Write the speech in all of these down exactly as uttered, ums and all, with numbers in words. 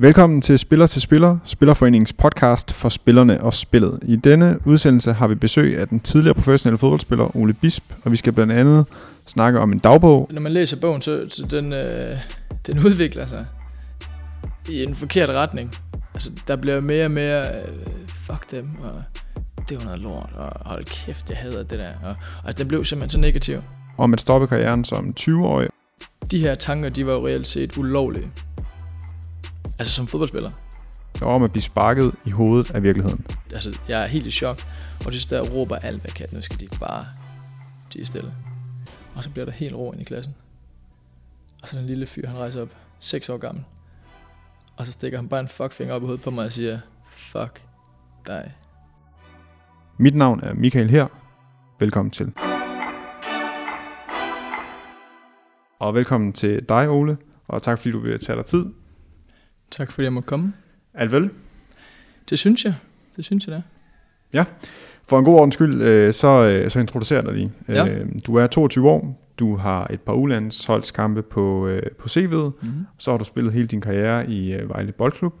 Velkommen til Spiller til Spiller, Spillerforeningens podcast for spillerne og spillet. I denne udsendelse har vi besøg af den tidligere professionelle fodboldspiller Ole Bispe, og vi skal blandt andet snakke om en dagbog. Når man læser bogen, så, så den, øh, den udvikler sig i en forkert retning. Altså, der bliver mere og mere, øh, fuck dem, og det var noget lort, og hold kæft, jeg hader det der. Og, og den blev simpelthen så negativ. Og man stoppede karrieren som tyve-årig. De her tanker, de var jo reelt set ulovlige. Altså som fodboldspiller. Og om at blive sparket i hovedet af virkeligheden. Altså, jeg er helt i chok, og det der råber alt, hvad kan, nu skal de bare blive stille. Og så bliver der helt ro ind i klassen. Og så den lille fyr, han rejser op, seks år gammel. Og så stikker han bare en fuckfinger op i hovedet på mig og siger, fuck dig. Mit navn er Michael her. Velkommen til. Og velkommen til dig, Ole. Og tak fordi du vil tage dig tid. Tak fordi jeg måtte komme. Alt vel? Det synes jeg. Det synes jeg da. Ja. For en god ordens skyld, så, så introducerer jeg dig lige. Ja. Du er toogtyve år. Du har et par ulandsholdskampe på, på C V'et. Mm-hmm. Så har du spillet hele din karriere i Vejle Boldklub.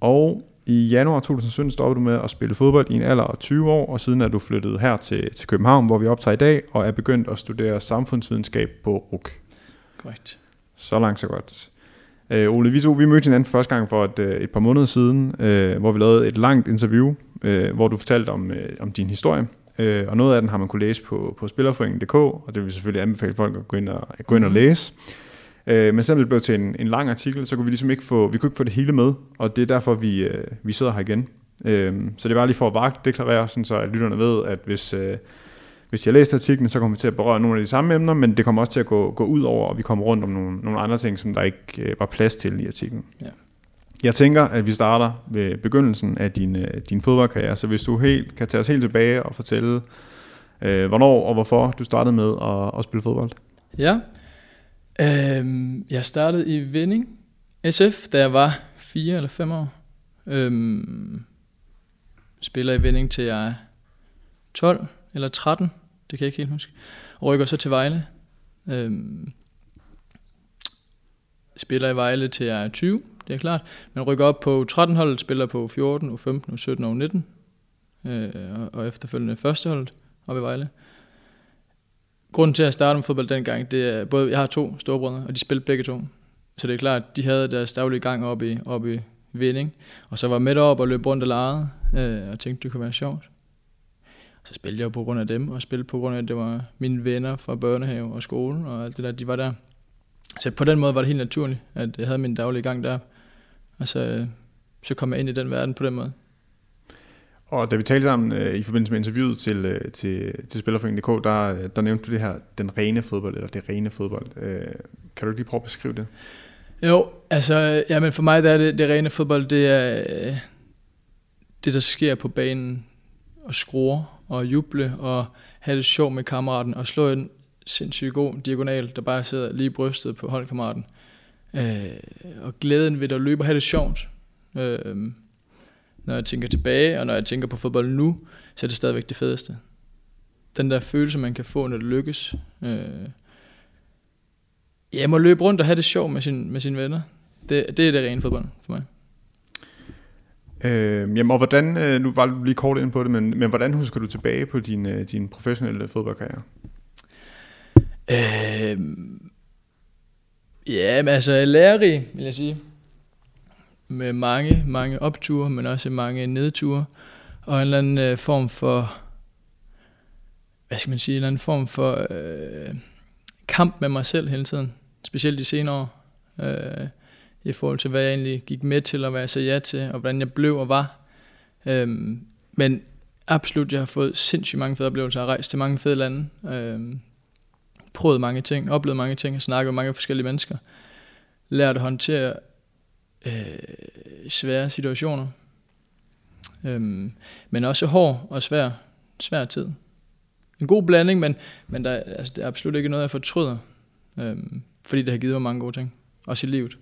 Og i januar to tusind sytten stoppede du med at spille fodbold i en alder af tyve år. Og siden er du flyttet her til, til København, hvor vi optager i dag. Og er begyndt at studere samfundsvidenskab på R U C. Korrekt. Så langt, så godt. Øh, Ole, vi to vi mødte hinanden første gang for et, et par måneder siden, øh, hvor vi lavede et langt interview, øh, hvor du fortalte om, øh, om din historie. Øh, og noget af den har man kunne læse på, på Spillerforeningen punktum d k, og det vil selvfølgelig anbefale folk at gå ind og, at gå ind og læse. Øh, men selvom det blev til en, en lang artikel, så kunne vi ligesom ikke få, vi kunne ikke få det hele med, og det er derfor, vi, øh, vi sidder her igen. Øh, så det er bare lige for at vagt deklarere, sådan så at lytterne ved, at hvis... Øh, Hvis de har læst artiklen, så kommer vi til at berøre nogle af de samme emner, men det kommer også til at gå, gå ud over, og vi kommer rundt om nogle, nogle andre ting, som der ikke øh, var plads til i artiklen. Ja. Jeg tænker, at vi starter ved begyndelsen af din, øh, din fodboldkarriere, så hvis du helt, kan tage os helt tilbage og fortælle, øh, hvornår og hvorfor du startede med at, at spille fodbold. Ja, øhm, jeg startede i Vending S F, da jeg var fire eller fem år. Øhm, spiller i Vending til jeg er tolv. Eller tretten, det kan jeg ikke helt huske. Og rykker så til Vejle. Øhm, spiller i Vejle til jeg er tyve, det er klart. Men rykker op på trettenholdet, spiller på fjorten, U femten, U sytten og U nitten. Øh, og efterfølgende førsteholdet op i Vejle. Grunden til at starte med fodbold dengang, det er både, jeg har to storebrødre, og de spillede begge to. Så det er klart, at de havde deres daglige gang op i, op i Vending. Og så var jeg med deroppe og løb rundt og legede, øh, og tænkte, det kunne være sjovt. Så spillede jeg på grund af dem, og spillede på grund af, at det var mine venner fra børnehave og skolen, og alt det der, de var der. Så på den måde var det helt naturligt, at jeg havde min daglige gang der, og så, så kom jeg ind i den verden på den måde. Og da vi talte sammen i forbindelse med interviewet til, til, til Spillerforeningen punktum d k, der, der nævnte du det her, den rene fodbold, eller det rene fodbold. Kan du lige prøve at beskrive det? Jo, altså, ja, men for mig der er det, det rene fodbold, det er det, der sker på banen og skruer, og juble og have det sjovt med kammeraten og slå en sindssygt god diagonal, der bare sidder lige brystet på holdkammeraten. Øh, og glæden ved at løbe og have det sjovt. Øh, når jeg tænker tilbage, og når jeg tænker på fodbold nu, så er det stadigvæk det fedeste. Den der følelse, man kan få, når det lykkes. Øh, jeg må løbe rundt og have det sjovt med, sin, med sine venner. Det, det er det rene fodbold for mig. Øh, jamen og hvordan, øh, nu var du lige kort ind på det, men, men hvordan husker du tilbage på din, øh, din professionelle fodboldkarriere? Øh, ja, men altså lærerig, vil jeg sige. Med mange, mange opture, men også mange nedture. Og en eller anden øh, form for, hvad skal man sige, en eller anden form for øh, kamp med mig selv hele tiden. Specielt de senere år. Øh, i forhold til, hvad jeg egentlig gik med til, og hvad jeg sagde ja til, og hvordan jeg blev og var. Øhm, men absolut, jeg har fået sindssygt mange fede oplevelser, og rejst til mange fede lande, øhm, prøvet mange ting, oplevet mange ting, og snakket med mange forskellige mennesker, lært at håndtere øh, svære situationer, øhm, men også hård og svær, svær tid. En god blanding, men, men der, altså, det er absolut ikke noget, jeg fortryder, øhm, fordi det har givet mig mange gode ting, også i livet.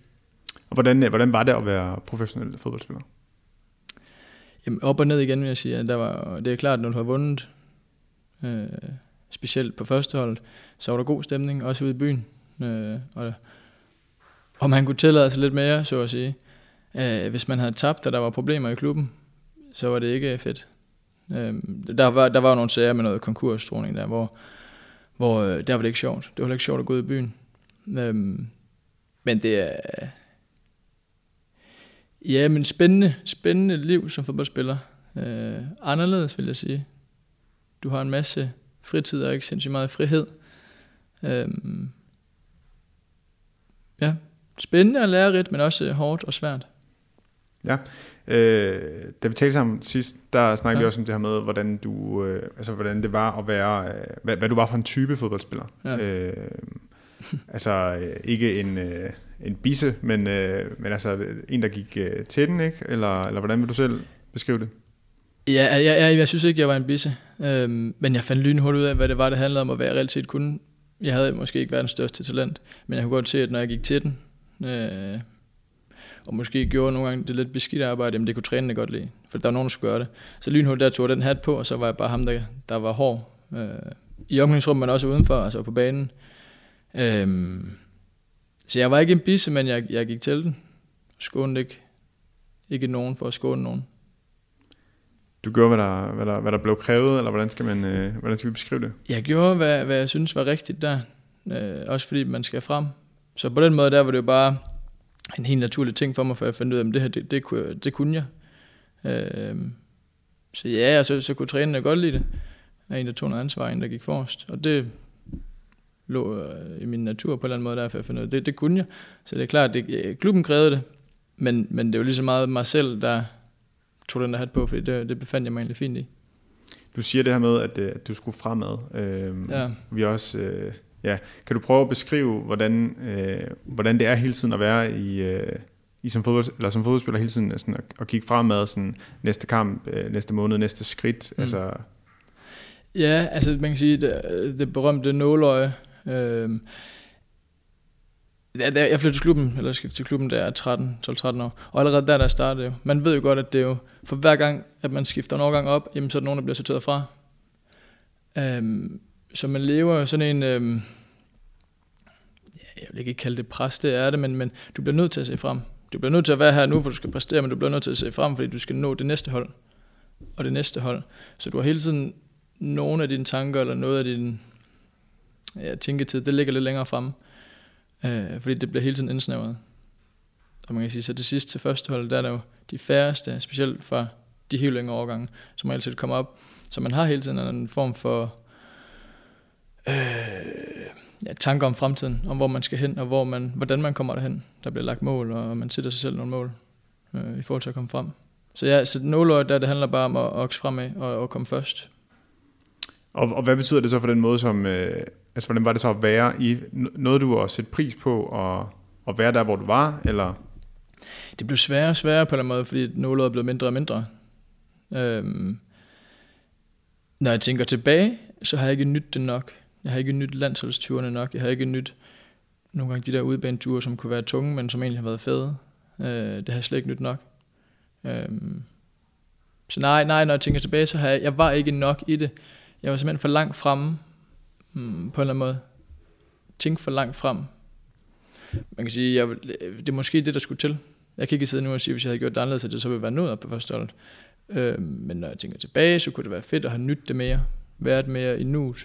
Og hvordan, hvordan var det at være professionel fodboldspiller? Jamen, op og ned igen, vil jeg sige. Der var, det er klart, når du har vundet, øh, specielt på førsteholdet, så var der god stemning, også ude i byen. Øh, og, og man kunne tillade sig lidt mere, så at sige. Øh, hvis man havde tabt, og der var problemer i klubben, så var det ikke fedt. Øh, der, var, der var jo nogle sager med noget konkurstråning der, hvor, hvor øh, der var det ikke sjovt. Det var heller ikke sjovt at gå ud i byen. Øh, men det er... Ja, men spændende, spændende liv som fodboldspiller. Øh, anderledes, vil jeg sige. Du har en masse fritid og ikke sindssygt meget frihed. Øh, ja, spændende og lærerigt, men også hårdt og svært. Ja, øh, da vi talte sammen sidst, der snakkede ja. vi også om det her med, hvordan du, øh, altså hvordan det var at være, øh, hvad, hvad du var for en type fodboldspiller. Ja. Øh, altså ikke en øh, en bisse, men øh, men altså en der gik øh, til den, ikke? Eller eller hvordan vil du selv beskrive det? Ja, jeg, jeg, jeg synes ikke jeg var en bisse, øh, men jeg fandt lynhurtigt ud af hvad det var det handlede om at være reelt set kunne. Jeg havde måske ikke været den største talent, men jeg kunne godt se at når jeg gik til den. Øh, og måske gjorde nogle gange det lidt beskidt arbejde, men det kunne trænerne godt lide, for der var nogen, der skulle gøre det. Så lynhurtigt der tog den hat på, og så var jeg bare ham, der, der var hård. Øh, I omklædningsrummet, men også udenfor, altså på banen. Øh, så jeg var ikke en bisse, men jeg, jeg gik til den. Skånede ikke, ikke nogen for at skåne nogen. Du gjorde, hvad der, hvad der, hvad der blev krævet, eller hvordan skal, man, øh, hvordan skal vi beskrive det? Jeg gjorde, hvad, hvad jeg synes var rigtigt der. Øh, også fordi man skal frem. Så på den måde der var det jo bare en helt naturlig ting for mig, for jeg fandt ud af, at det her, det, det, kunne, jeg, det kunne jeg. Øh, så ja, og så, så kunne trænerne godt lide det. Jeg er en, der tog noget ansvar, en, der gik forrest. Og det lå i min natur på en eller anden måde, derfor jeg fandt ud af, det, det kunne jeg. Så det er klart, at klubben krævede det, men, men det var lige så meget mig selv, der tog den der hat på, fordi det, det befandt jeg mig egentlig fint i. Du siger det her med, at, at du skulle fremad. Øh, ja. Vi også... Øh Ja, kan du prøve at beskrive, hvordan, øh, hvordan det er hele tiden at være i, øh, i som, fodbold, eller som fodboldspiller hele tiden, sådan at, at kigge fremad, sådan næste kamp, øh, næste måned, næste skridt? Mm. Altså. Ja, altså man kan sige, det, det berømte nåløje. Øh, jeg, jeg flyttede til klubben, eller skiftede til klubben, da jeg er tretten, tolv tretten år, og allerede der, der startede jo. Man ved jo godt, at det er jo, for hver gang, at man skifter en årgang op, jamen, så er der nogen, der bliver sorteret fra. Øh, Så man lever sådan en, øh, jeg vil ikke kalde det pres, det er det, men, men du bliver nødt til at se frem. Du bliver nødt til at være her nu, for du skal præstere, men du bliver nødt til at se frem, fordi du skal nå det næste hold, og det næste hold. Så du har hele tiden nogle af dine tanker, eller noget af din ja, tænketid, det ligger lidt længere fremme, øh, fordi det bliver hele tiden indsnævret. Og man kan sige, så til sidst til første hold, der er der jo de færreste, specielt fra de helt yngre årgange, som altid kommer op. Så man har hele tiden en form for... Øh, ja, tanker om fremtiden, om hvor man skal hen, og hvor man, hvordan man kommer derhen. Der bliver lagt mål, og man sætter sig selv nogle mål øh, i forhold til at komme frem. Så ja, så nåløjet der, det handler bare om at okse fremad og, og komme først. Og, og hvad betyder det så for den måde, som, øh, altså hvordan var det så at være i, nåede du at sætte pris på og, og være der, hvor du var, eller? Det blev sværere og sværere på en måde, fordi nåløjet blev mindre og mindre. Øh, når jeg tænker tilbage, så har jeg ikke nydt det nok. Jeg har ikke nyt landsholdsturene nok. Jeg har ikke nyt nogle gange de der udebaneture, som kunne være tunge, men som egentlig har været fede. Øh, det har jeg slet ikke nyt nok. Øh, så nej, nej, når jeg tænker tilbage, så har jeg, jeg var ikke nok i det. Jeg var simpelthen for langt fremme, hmm, på en eller anden måde. Tænk for langt frem. Man kan sige, jeg, det er måske det, der skulle til. Jeg kan ikke sidde nu og sige, at hvis jeg havde gjort det anderledes, at det så ville være noget op på første hold. Øh, men når jeg tænker tilbage, så kunne det være fedt at have nydt det mere. Været mere i nuet.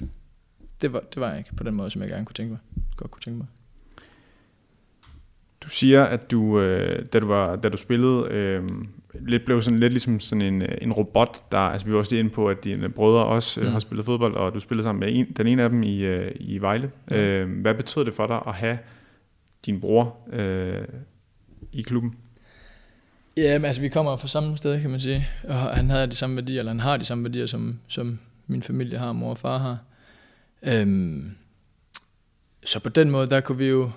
Det var, det var ikke på den måde, som jeg gerne kunne tænke mig. Godt kunne tænke mig. Du siger, at du, øh, da, du var, da du spillede, øh, lidt blev sådan lidt ligesom sådan en, en robot, der, altså vi var også lige inde på, at dine brødre også øh, mm. har spillet fodbold, og du spillede sammen med en, den ene af dem i, øh, i Vejle. Mm. Øh, hvad betød det for dig at have din bror øh, i klubben? Jamen, altså vi kommer fra samme sted, kan man sige, og han havde de samme værdier, eller han har de samme værdier, som, som min familie har, mor og far har. Øhm, så på den måde der kunne vi jo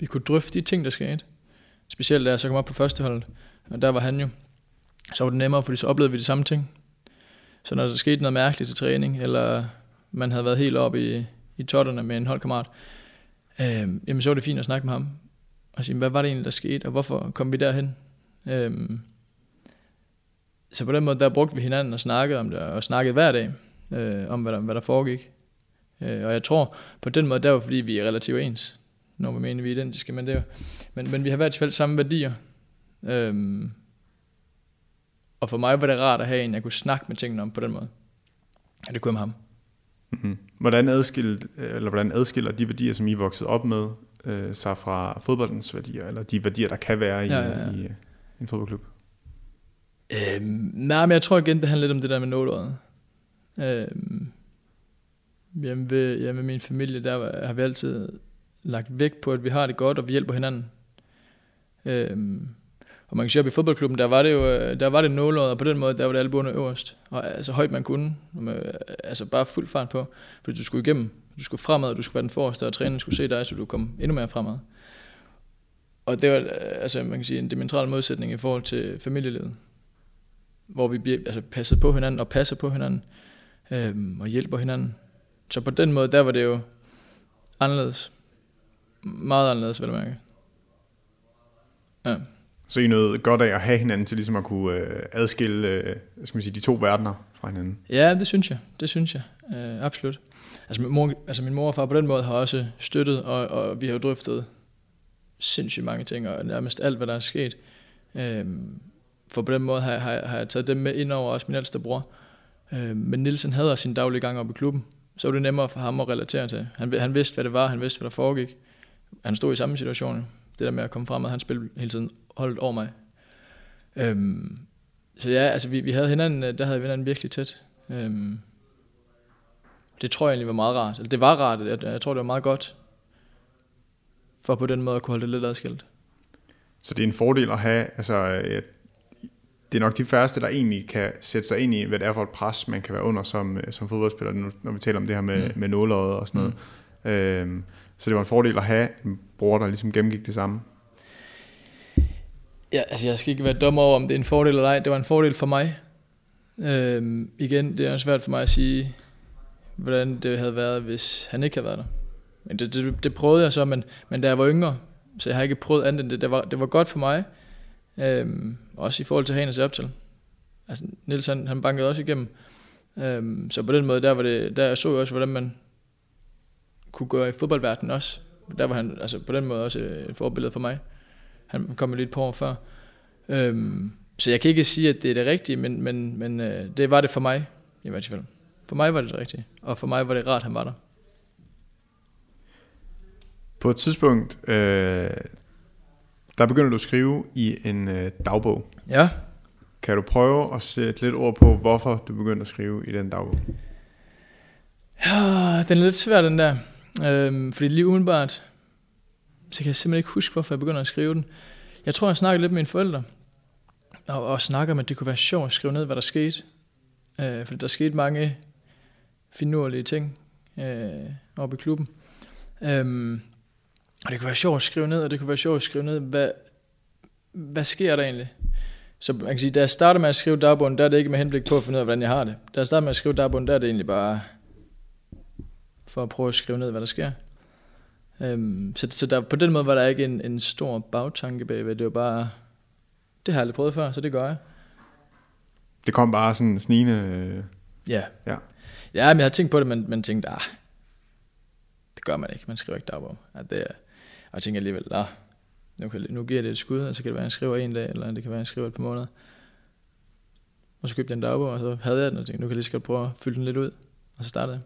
vi kunne drøfte de ting der skete, specielt da jeg så kom op på førsteholdet, og der var han jo, så var det nemmere, fordi så oplevede vi de samme ting. Så når der skete noget mærkeligt til træning, eller man havde været helt oppe i, i totterne med en holdkammerat, øhm, jamen så var det fint at snakke med ham og sige, hvad var det egentlig der skete, og hvorfor kom vi derhen? Øhm, så på den måde der brugte vi hinanden og snakkede om det, og snakkede hver dag øh, om hvad der, hvad der foregik. Og jeg tror, på den måde, det er jo fordi, vi er relativt ens. Når vi mener, vi er identiske, men det er jo. Men, men vi har i hvert fald samme værdier. Øhm, og for mig var det rart at have en, jeg kunne snakke med tingene om på den måde. Og det kunne jeg med ham. Mm-hmm. Hvordan, eller hvordan adskiller de værdier, som I voksede op med, øh, sig fra fodboldens værdier, eller de værdier, der kan være i, ja, ja, ja. i, i en fodboldklub? Øhm, nej, men jeg tror igen, det handler lidt om det der med nålåret. Øhm, hjemme, ved, hjemme med min familie, der har vi altid lagt vægt på, at vi har det godt, og vi hjælper hinanden. Øhm, og man kan sige, op i fodboldklubben, der var det jo, der var det nålåret, og på den måde, der var det albuerne øverst. Og så altså, højt man kunne, med, altså bare fuld fart på, fordi du skulle igennem, du skulle fremad, du skulle være den forreste, og træneren skulle se dig, så du kom endnu mere fremad. Og det var, altså man kan sige, en diametral modsætning i forhold til familielivet, hvor vi bliver, altså passede på hinanden, og passer på hinanden, øhm, og hjælper hinanden. Så på den måde, der var det jo anderledes. Meget anderledes, vil jeg mærke. Ja. Så I noget godt af at have hinanden til ligesom at kunne øh, adskille øh, skal man sige, de to verdener fra hinanden? Ja, det synes jeg. Det synes jeg. Øh, absolut. Altså min, mor, altså min mor og far på den måde har også støttet, og, og vi har jo drøftet sindssygt mange ting, og nærmest alt, hvad der er sket. Øh, for på den måde har, har, har jeg taget dem med ind over, også min ældste bror. Øh, men Nielsen havde også sin daglige gang op i klubben, så var det nemmere for ham at relatere til. Han, han vidste, hvad det var, han vidste, hvad der foregik. Han stod i samme situation. Det der med at komme fremad, han spillede hele tiden holdt over mig. Øhm, så ja, altså vi, vi havde hinanden, der havde vi hinanden virkelig tæt. Øhm, det tror jeg egentlig var meget rart. Eller det var rart, jeg, jeg tror det var meget godt, for på den måde at kunne holde det lidt adskilt. Så det er en fordel at have, altså det er nok de færreste, der egentlig kan sætte sig ind i, hvad det er for et pres, man kan være under som, som fodboldspiller, når vi taler om det her med, mm. med nåløjet og sådan noget. Mm. Øhm, Så det var en fordel at have en bror, der ligesom gennemgik det samme. Ja, altså jeg skal ikke være dum over, om det er en fordel eller ej. Det var en fordel for mig. Øhm, igen, det er også svært for mig at sige, hvordan det havde været, hvis han ikke havde været der. Men det, det, det prøvede jeg så, men, men da jeg var yngre, så jeg har ikke prøvet andet end det. Det var, det var godt for mig, øhm, også i forhold til at have en at se op til. Altså Niels, han, han bankede også igennem. Øhm, så på den måde, der, var det, der så jeg også, hvordan man kunne gøre i fodboldverdenen også. Der var han altså på den måde også et forbillede for mig. Han kom jo lidt på år før. Øhm, så jeg kan ikke sige, at det er det rigtige, men, men, men øh, det var det for mig i hvert fald. For mig var det det rigtige, og for mig var det rart, han var der. På et tidspunkt, øh, der begynder du at skrive i en øh, dagbog. Ja. Kan du prøve at sætte lidt ord på, hvorfor du begyndte at skrive i den dagbog? Ja, den er lidt svær, den der. Øhm, fordi lige udenbart, så kan jeg simpelthen ikke huske, hvorfor jeg begynder at skrive den. Jeg tror, jeg snakkede lidt med mine forældre, og, og snakker om, at det kunne være sjovt at skrive ned, hvad der skete. Øh, fordi der skete mange finurlige ting øh, oppe i klubben. Øhm, og det kunne være sjovt at skrive ned, og det kunne være sjovt at skrive ned, hvad, hvad sker der egentlig? Så man kan sige, da jeg starter med at skrive dagbogen, der er det ikke med henblik på at finde ud af, hvordan jeg har det. Da jeg starter med at skrive dagbogen, der er det egentlig bare for at prøve at skrive ned, hvad der sker. Øhm, så så der, på den måde var der ikke en, en stor bagtanke bagved. Det var bare, det har jeg aldrig prøvet før, så det gør jeg. Det kom bare sådan snigende. Øh... Ja. ja. Ja, men jeg har tænkt på det, men man tænkte, ah, det gør man ikke. Man skriver ikke dagbog. Ja, det er, og jeg tænkte alligevel, ah, nu, kan, nu giver det et skud, og så kan det være, at jeg skriver en dag, eller det kan være, at jeg skriver et par måneder. Og så købte jeg en dagbog, og så havde jeg den, og tænkte, nu kan jeg lige skal prøve at fylde den lidt ud. Og så startede jeg.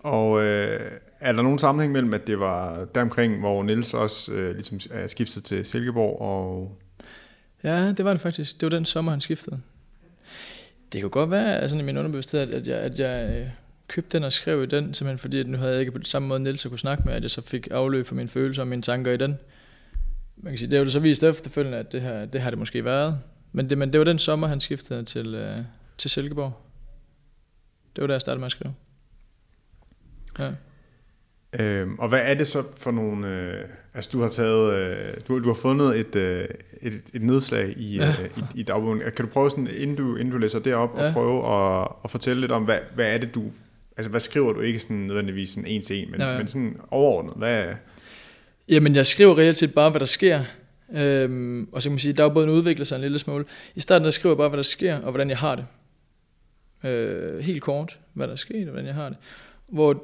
Og øh, er der nogen sammenhæng mellem, at det var deromkring, hvor Niels også øh, ligesom er skiftet til Silkeborg? Og ja, det var det faktisk. Det var den sommer, han skiftede. Det kunne godt være, altså i min underbevidsthed, at jeg, at jeg øh, købte den og skrev i den, simpelthen fordi, at nu havde jeg ikke på samme måde Niels at kunne snakke med, at jeg så fik afløb for mine følelser og mine tanker i den. Man kan sige, det er jo så vist efterfølgende, at det, her, det har det måske været. Men det, men det var den sommer, han skiftede til, øh, til Silkeborg. Det var der, jeg startede med at skrive. Ja. Øhm, og hvad er det så for nogle øh, altså du har taget øh, du, du har fundet et, øh, et, et nedslag i, ja. øh, i, i dagbogen. Kan du prøve sådan, inden du, inden du læser derop, ja. og prøve at, at fortælle lidt om hvad, hvad er det du, altså hvad skriver du ikke sådan nødvendigvis sådan en til en, men, ja, ja. men sådan overordnet, hvad? Jamen jeg skriver reelt set bare hvad der sker, øhm, og så kan man sige dagbogen udvikler sig en lille smule. I starten der skriver jeg bare hvad der sker og hvordan jeg har det, øh, helt kort hvad der sker og hvordan jeg har det, hvor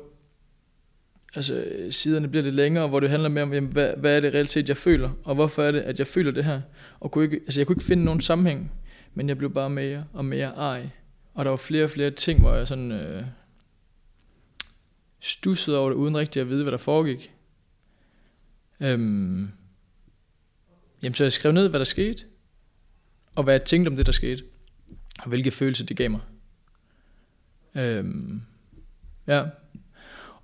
altså siderne bliver lidt længere, hvor det handler mere om, jamen, hvad, hvad er det reelt set, jeg føler, og hvorfor er det, at jeg føler det her. Og kunne ikke, altså, jeg kunne ikke finde nogen sammenhæng, men jeg blev bare mere og mere ej. Og der var flere og flere ting, hvor jeg sådan øh, stussede over det, uden rigtig at vide, hvad der foregik. Øhm, jamen, så jeg skrev ned, hvad der skete, og hvad jeg tænkte om det, der skete, og hvilke følelser det gav mig. Øhm, ja.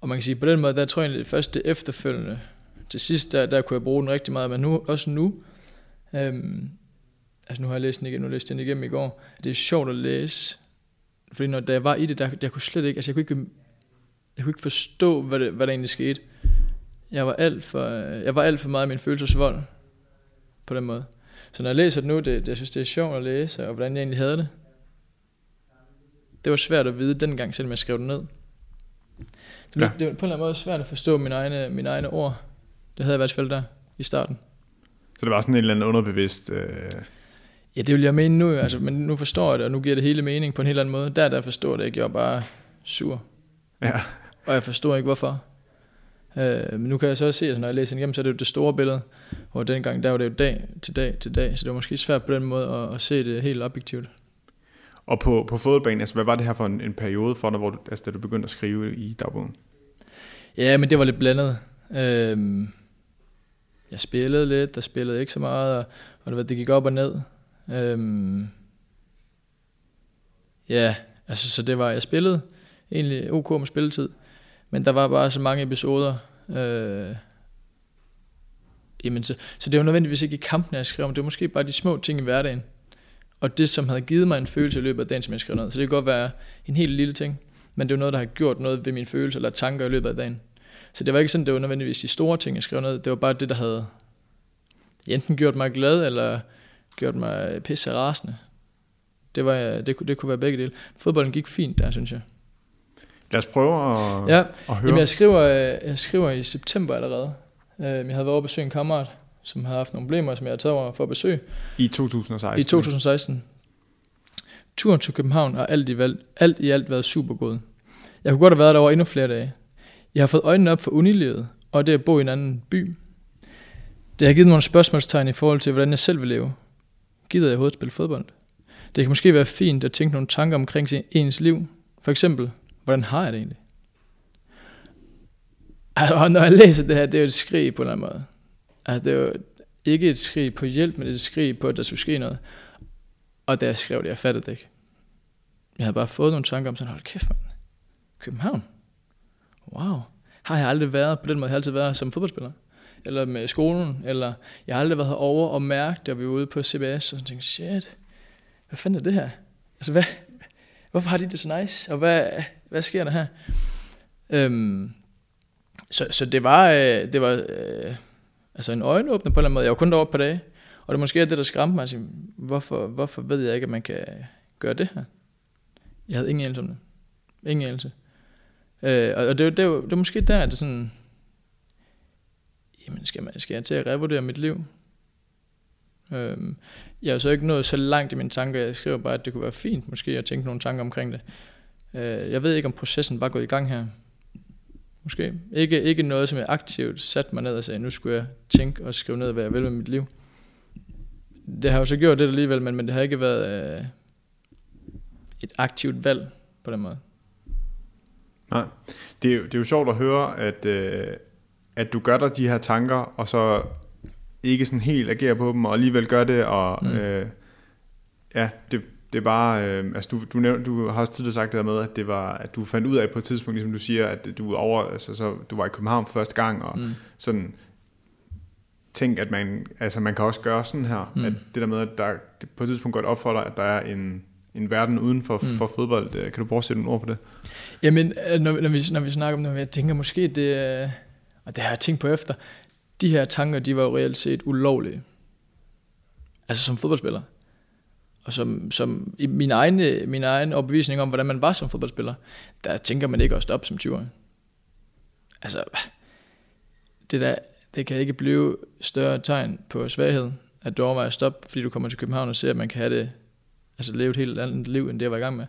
Og man kan sige, på den måde, der tror jeg egentlig, det første efterfølgende, til sidst, der, der kunne jeg bruge den rigtig meget, men nu, også nu, øhm, altså nu har jeg læst den igen, nu læste jeg den igennem i går, det er sjovt at læse, fordi når da jeg var i det, der, der kunne slet ikke, altså jeg kunne ikke, jeg kunne ikke forstå, hvad, det, hvad der egentlig skete. Jeg var alt for, jeg var alt for meget i min følelsesvold, på den måde. Så når jeg læser det nu, det, det, jeg synes, det er sjovt at læse, og hvordan jeg egentlig havde det. Det var svært at vide dengang, selvom jeg skrev det ned. Det var, ja. det var på en eller anden måde svært at forstå mine egne, mine egne ord. Det havde jeg i hvert fald der i starten. Så det var sådan en eller anden underbevidst... Øh... Ja, det vil jeg mene nu. Altså, men nu forstår jeg det, og nu giver det hele mening på en helt anden måde. Der, der forstår det ikke. Jeg var bare sur. Ja. Og jeg forstår ikke, hvorfor. Øh, men nu kan jeg så se, at når jeg læser den igennem, så er det jo det store billede. Og dengang, der var det jo dag til dag til dag. Så det var måske svært på den måde at, at se det helt objektivt. Og på, på fodboldbanen, altså hvad var det her for en, en periode for dig, hvor du, altså, da du begyndte at skrive i dagbogen? Ja, men det var lidt blandet. Øhm, jeg spillede lidt, der spillede ikke så meget, og, og det, det gik op og ned. Øhm, ja, altså så det var, jeg spillede egentlig ok med spilletid, men der var bare så mange episoder. Øh, jamen, så, så det var nødvendigvis ikke i kampen, jeg skrev, men det var måske bare de små ting i hverdagen. Og det, som havde givet mig en følelse i løbet af dagen, som jeg skrev ned. Så det kan godt være en helt lille ting, men det var noget, der har gjort noget ved mine følelser eller tanker i løbet af dagen. Så det var ikke sådan, det var nødvendigvis de store ting, jeg skrev ned. Det var bare det, der havde enten gjort mig glad, eller gjort mig pisse rasende. Det, var, det, det kunne være begge dele. Fodbolden gik fint der, synes jeg. Lad os prøve at, ja. at høre. Jamen, jeg, skriver, jeg skriver i september allerede. Jeg havde været over at besøge en kammerat, som havde haft nogle problemer, som jeg havde taget over for at besøge. I to tusind og seksten? I to tusind og seksten. Turen til København har alt i, valg, alt i alt været super god. Jeg kunne godt have været derovre endnu flere dage. Jeg har fået øjnene op for unilivet, og det at bo i en anden by. Det har givet mig nogle spørgsmålstegn i forhold til, hvordan jeg selv vil leve. Gider jeg overhovedet spille fodbold? Det kan måske være fint at tænke nogle tanker omkring ens liv. For eksempel, hvordan har jeg det egentlig? Altså, når jeg læser det her, det er jo et skrig på en eller anden måde. Altså, det var ikke et skrig på hjælp, men et skrig på, at der skulle ske noget. Og da jeg skrev det, jeg fattede det ikke. Jeg havde bare fået nogle tanker om sådan, hold kæft, mand. København? Wow. Har jeg aldrig været på den måde, jeg har altid været som fodboldspiller? Eller med skolen? Eller jeg har aldrig været herovre og mærket, da vi var ude på C B S, og sådan tænkte, shit, hvad fanden er det her? Altså, hvad? Hvorfor har de det så nice? Og hvad, hvad sker der her? Øhm, så, så det var... Øh, det var øh, Altså en øjenåbner på en eller anden måde. Jeg var kun deroppe på dage. Og det måske er det, der skræmte mig. Sige, hvorfor, hvorfor ved jeg ikke, at man kan gøre det her? Jeg havde ingen anelse om det. Ingen anelse. Øh, og det er måske der, at det sådan... Jamen, skal, man, skal jeg til at revurdere mit liv? Øh, jeg er så ikke nået så langt i mine tanker. Jeg skriver bare, at det kunne være fint, måske, at tænke nogle tanker omkring det. Øh, jeg ved ikke, om processen var gået i gang her. Måske. Ikke, ikke noget, som jeg aktivt satte mig ned og sagde, nu skulle jeg tænke og skrive ned, hvad jeg vil med mit liv. Det har jo så gjort det alligevel, men, men det har ikke været øh, et aktivt valg på den måde. Nej. Det er jo, det er jo sjovt at høre, at, øh, at du gør dig de her tanker, og så ikke sådan helt agerer på dem, og alligevel gør det, og mm. øh, ja, det... Det er bare, øh, altså du, du, nævnte, du har også tidligere sagt det der med, at, det var, at du fandt ud af på et tidspunkt, ligesom du siger, at du, over, altså, så, du var i København for første gang, og mm. sådan tænk, at man, altså, man kan også gøre sådan her, mm. at det der med, at der på et tidspunkt godt opfordrer, at der er en, en verden uden for, mm. for fodbold. Kan du prøve at sætte nogle ord på det? Jamen, når, når, vi, når vi snakker om det, jeg tænker måske, det, og det har jeg tænkt på efter, de her tanker, de var jo reelt set ulovlige. Altså som fodboldspiller. Og som, som i min egen, min egen opbevisning om, hvordan man var som fodboldspiller, der tænker man ikke at stoppe som tyveårig. Altså, det der, det kan ikke blive større tegn på svaghed, at du overvejer at stoppe, fordi du kommer til København og ser, at man kan have det, altså leve et helt andet liv, end det jeg var i gang med.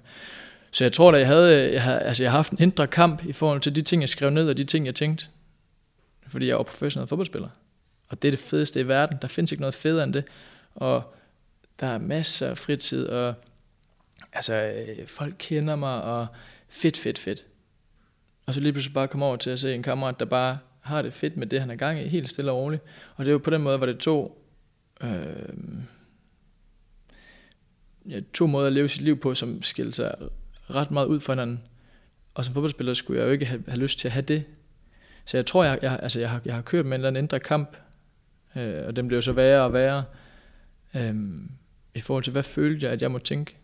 Så jeg tror da, jeg havde, jeg havde altså jeg har haft en indre kamp i forhold til de ting, jeg skrev ned, og de ting, jeg tænkte. fordi jeg var professionel fodboldspiller. Og det er det fedeste i verden. Der findes ikke noget federe end det. Og der er masser af fritid, og altså, folk kender mig, og fedt, fedt, fedt. Og så lige pludselig bare komme over til at se en kammerat, der bare har det fedt med det, han er gang i, helt stille og roligt. Og det var på den måde, hvor det tog, øh, ja, to måder at leve sit liv på, som skilte sig ret meget ud fra hinanden. Og som fodboldspiller skulle jeg jo ikke have, have lyst til at have det. Så jeg tror, jeg, jeg, altså, jeg, har, jeg har kørt med en eller anden indre kamp, øh, og den blev så værre og værre, øh, i forhold til, hvad følte jeg, at jeg måtte tænke.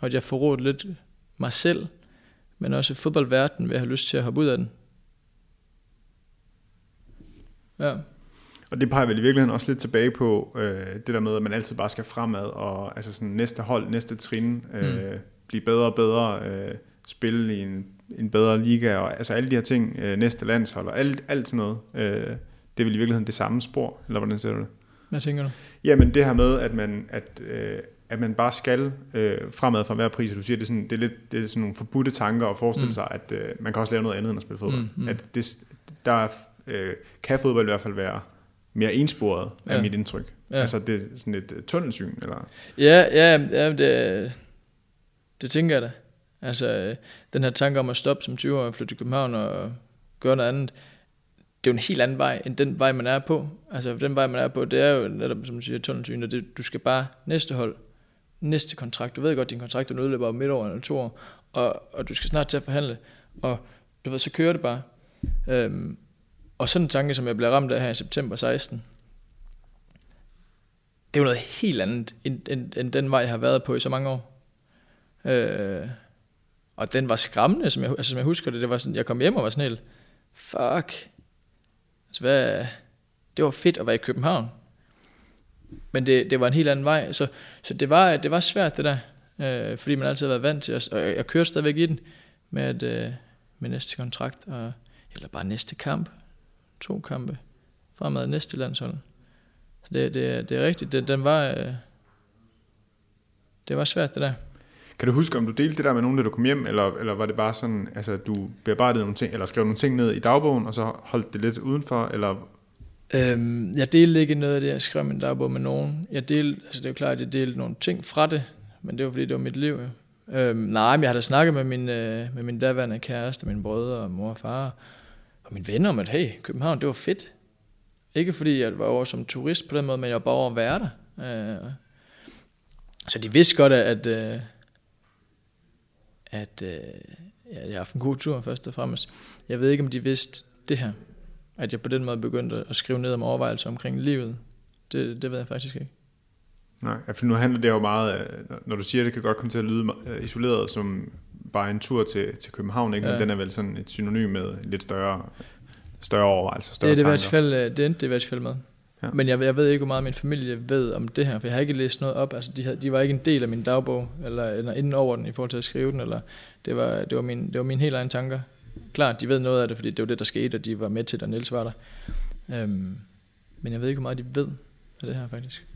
Og at jeg forrådte lidt mig selv, men også fodboldverdenen, vil jeg have lyst til at hoppe ud af den. Ja. Og det peger vel i virkeligheden også lidt tilbage på øh, det der med, at man altid bare skal fremad, og altså sådan næste hold, næste trin, øh, mm. blive bedre og bedre, øh, spille i en, en bedre liga, og altså alle de her ting, øh, næste landshold, og alt, alt sådan noget. Øh, det er vel i virkeligheden det samme spor, eller hvordan ser du det? Hvad tænker du? Jamen det her med, at man... At, øh, at man bare skal øh, fremad fra hver pris, og du siger, det er sådan, det er lidt, det er sådan nogle forbudte tanker at forestille mm. sig, at øh, man kan også lave noget andet end at spille fodbold. Mm, mm. At det, der øh, kan fodbold i hvert fald være mere ensporet, ja. Af mit indtryk. Ja. Altså, det er sådan et tunnelsyn, eller? Ja, ja, ja det, det tænker jeg da. Altså, den her tanke om at stoppe som tyve år og flytte til København og gøre noget andet, det er jo en helt anden vej, end den vej, man er på. Altså, den vej, man er på, det er jo netop, som du siger, tunnelsyn, og det, du skal bare næste hold, næste kontrakt. Du ved godt, din kontrakt er udløber om midt over eller to år, og, og du skal snart til at forhandle, og du ved, så kører det bare. Øhm, og sådan en tanke, som jeg blev ramt af her i september seksten, det er jo noget helt andet, end, end, end den vej, jeg har været på i så mange år. Øh, og den var skræmmende, som jeg, altså, som jeg husker det. Det var sådan, jeg kom hjem og var sådan helt, fuck. Altså, hvad, det var fedt at være i København. Men det, det var en helt anden vej, så, så det, var, det var svært det der, øh, fordi man altid har været vant til at, og jeg kører stadigvæk i den, med, at, øh, med næste kontrakt, og, eller bare næste kamp, to kampe, fremad næste landshold. Så det, det, det er rigtigt, det, den var, øh, det var svært det der. Kan du huske, om du delte det der med nogen, da du kom hjem, eller, eller var det bare sådan, altså du bearbejdede nogle ting, eller skrev nogle ting ned i dagbogen, og så holdt det lidt udenfor, eller... Øhm, jeg delte ikke noget af det, jeg skrev min dagbog med nogen. Jeg delte, altså det er jo klart, at jeg delte nogle ting fra det, men det var fordi, det var mit liv. Ja. Øhm, nej, men jeg har da snakket med min, øh, med min daværende kæreste, mine brødre og mor og far, og mine venner om, at hey, København, det var fedt. Ikke fordi, jeg var over som turist på den måde, men jeg var bare over at være der. Øh, så de vidste godt, at, øh, at øh, jeg har haft en god tur først og fremmest. Jeg ved ikke, om de vidste det her. At jeg på den måde begyndte at skrive ned om overvejelser omkring livet, det, det ved jeg faktisk ikke. Nej, for nu handler det jo meget, når du siger, det kan godt komme til at lyde isoleret som bare en tur til, til København, ikke? Ja. Men den er vel sådan et synonym med lidt større, større overvejelser, større det, det tanker. Fald, det endte det i hvert fald med. Ja. Men jeg, jeg ved ikke, hvor meget min familie ved om det her, for jeg har ikke læst noget op. Altså, de, havde, de var ikke en del af min dagbog, eller, eller inden over den i forhold til at skrive den, eller det var, det var, min, det var mine helt egne tanker. Klart, de ved noget af det, fordi det var det, der skete, og de var med til det, og Niels var der. Øhm, men jeg ved ikke, hvor meget de ved af det her, faktisk.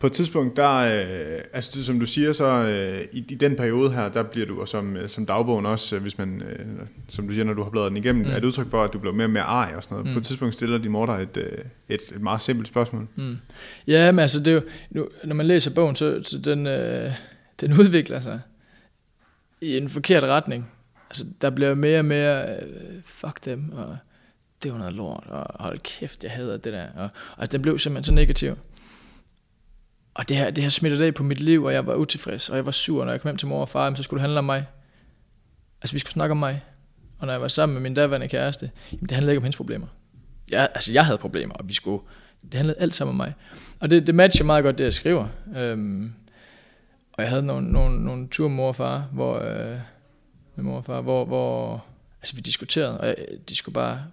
På et tidspunkt, der, øh, altså, som du siger, så øh, i, i den periode her, der bliver du, og som, som dagbogen også, hvis man, øh, som du siger, når du har bladret den igennem, mm. er et udtryk for, at du blev mere og mere arg og sådan noget. Mm. På et tidspunkt stiller din mor dig et, et, et meget simpelt spørgsmål. Mm. Ja, men altså, det er jo, nu, når man læser bogen, så, så den, øh, den udvikler sig i en forkert retning. Altså, der bliver mere og mere, øh, fuck dem, og det var noget lort, og hold kæft, jeg hader det der. Og, og den blev simpelthen så negativ. Og det her, det her smittede af på mit liv, og jeg var utilfreds, og jeg var sur, når jeg kom hjem til mor og far, så skulle det handle om mig. Altså, vi skulle snakke om mig. Og når jeg var sammen med min daværende kæreste, jamen, det handlede ikke om hendes problemer. Jeg, altså, jeg havde problemer, og vi skulle, det handlede alt sammen om mig. Og det, det matcher meget godt, det jeg skriver. Øhm, Og jeg havde nogle, nogle, nogle tur med mor og far, hvor, øh, med mor og far, hvor, hvor altså, vi diskuterede, og jeg, de skulle bare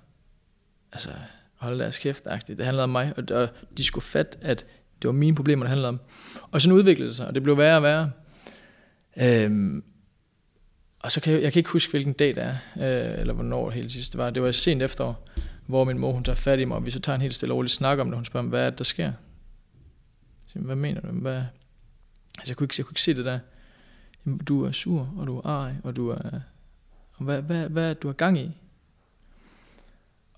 altså, holde deres kæft-agtigt. Det handlede om mig, og, og de skulle fatte, at det var mine problemer, det handlede om. Og sådan udviklede det sig, og det blev værre og værre. Øhm, og så kan jeg, jeg kan ikke huske, hvilken dag det er, øh, eller hvornår det hele sidste var. Det var sent efterår, hvor min mor hun tager fat i mig, og vi så tager en helt stille og rolig snak om det. Hun spørger, hvad er det, der sker? Siger, hvad mener du? Hvad Altså, jeg kunne, ikke, jeg kunne ikke se det der. Jamen, du er sur, og du er arg, og du er... Og hvad, hvad, hvad du har gang i?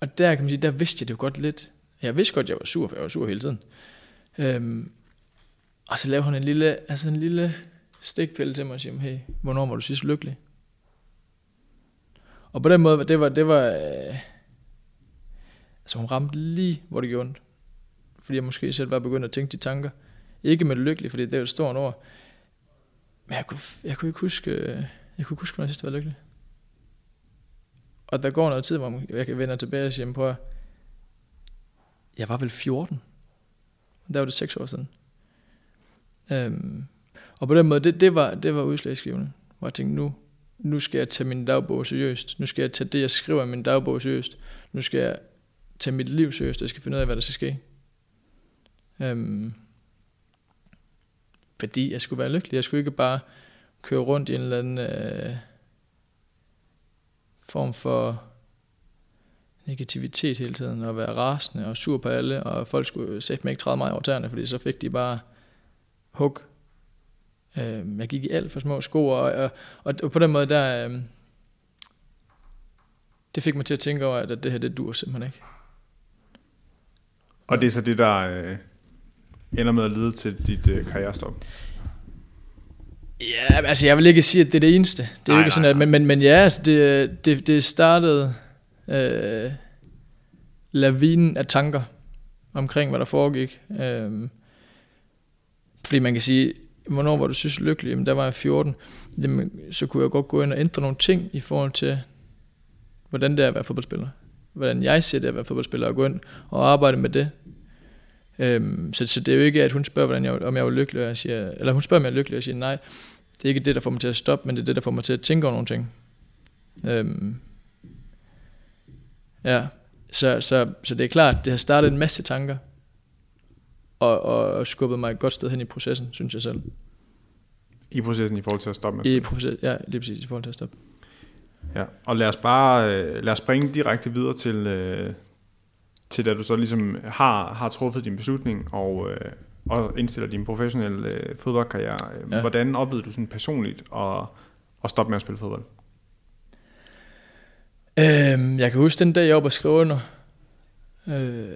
Og der kan man sige, der vidste jeg det jo godt lidt. Jeg vidste godt, at jeg var sur, for jeg var sur hele tiden. Øhm, og så lavede hun en lille, altså en lille stikpille til mig og siger, hey, hvornår var du sidst lykkelig? Og på den måde, det var, det var øh, altså hun ramte lige, hvor det gjorde ondt. Fordi jeg måske selv var begyndt at tænke de tanker. Ikke med lykkelig, fordi det er jo et stort ord. Men jeg kunne, jeg kunne ikke huske, jeg kunne huske, hvornår jeg sidst var lykkelig. Og der går noget tid, hvor jeg kan vende tilbage og sige, på, jeg var vel fjorten. Der var det seks år siden. Øhm, og på den måde, det, det var, det var udslagsgivende. Hvor jeg tænkte, nu, nu skal jeg tage min dagbog seriøst. Nu skal jeg tage det, jeg skriver i min dagbog seriøst. Nu skal jeg tage mit liv seriøst, og jeg skal finde ud af, hvad der skal ske. Øhm, fordi jeg skulle være lykkelig. Jeg skulle ikke bare køre rundt i en eller anden... Øh, form for negativitet hele tiden, og være rasende og sur på alle, og folk skulle sætte mig ikke træde mig over tæerne, fordi så fik de bare hug. Øh, jeg gik i alt for små sko, og, og, og, og på den måde, der øh, det fik mig til at tænke over, at det her, det dur simpelthen ikke. Og det er så det, der øh, ender med at lede til dit øh, karrierestop? Ja, altså jeg vil ikke sige, at det er det eneste. Det er nej, jo ikke sådan, nej, nej. At, men, men ja, altså det, det, det startede øh, lavinen af tanker omkring, hvad der foregik. Øh, fordi man kan sige, hvornår var du synes lykkelig? Jamen, der var jeg fjorten. Jamen, så kunne jeg godt gå ind og ændre nogle ting i forhold til, hvordan det er at være fodboldspiller. Hvordan jeg ser det at være fodboldspiller, og gå ind og arbejde med det. Øhm, så, så det er jo ikke at hun spørger hvordan jeg, om jeg var lykkelig og jeg siger, eller hun spørger om jeg er lykkelig og jeg siger nej, det er ikke det der får mig til at stoppe, men det er det der får mig til at tænke over nogle ting. øhm, ja så, så, så det er klart det har startet en masse tanker og, og, og skubbet mig et godt sted hen i processen, synes jeg selv, i processen i forhold til at stoppe med. I proces, ja lige præcis i forhold til at stoppe. Ja, og lad os bare lad os springe direkte videre til øh til da du så ligesom har, har truffet din beslutning og, øh, og indstiller din professionelle øh, fodboldkarriere. Ja. Hvordan oplevede du sådan personligt at, at stoppe med at spille fodbold? Øhm, jeg kan huske den dag, jeg var på skrivende. Øh,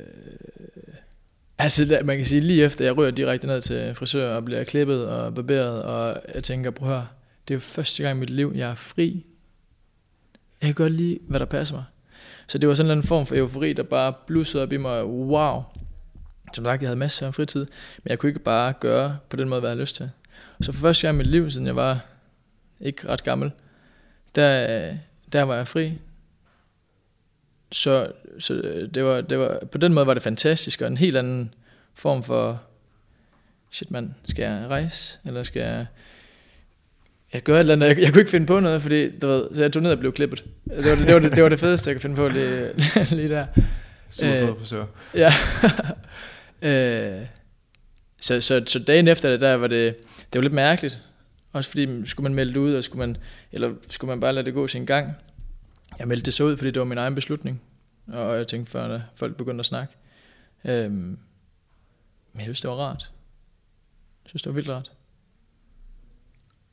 altså, der, man kan sige, lige efter jeg rører direkte ned til frisør og bliver klippet og barberet, og jeg tænker, prøv her, det er jo første gang i mit liv, jeg er fri. Jeg kan godt lide, hvad der passer mig. Så det var sådan en form for eufori, der bare blussede op i mig, wow. Som sagt, jeg havde masser af fritid, men jeg kunne ikke bare gøre på den måde, hvad jeg havde lyst til. Og så for første gang i mit liv, siden jeg var ikke ret gammel, der, der var jeg fri. Så, så det var, det var, på den måde var det fantastisk, og en helt anden form for, shit mand, skal jeg rejse, eller skal jeg... Jeg gør et eller andet, jeg, jeg kunne ikke finde på noget, fordi, du ved, så jeg tog ned og blev klippet. Det var det, det, var det, det, var det fedeste, jeg kunne finde på lige, lige der. Super frisør. Ja. Æ, så, så, så dagen efter det der, var det, det var lidt mærkeligt. Også fordi, skulle man melde det ud, og skulle man, eller skulle man bare lade det gå sin gang? Jeg meldte det så ud, fordi det var min egen beslutning. Og jeg tænkte, før folk begyndte at snakke. Æm, men jeg synes, det var rart. Jeg synes, det var vildt rart.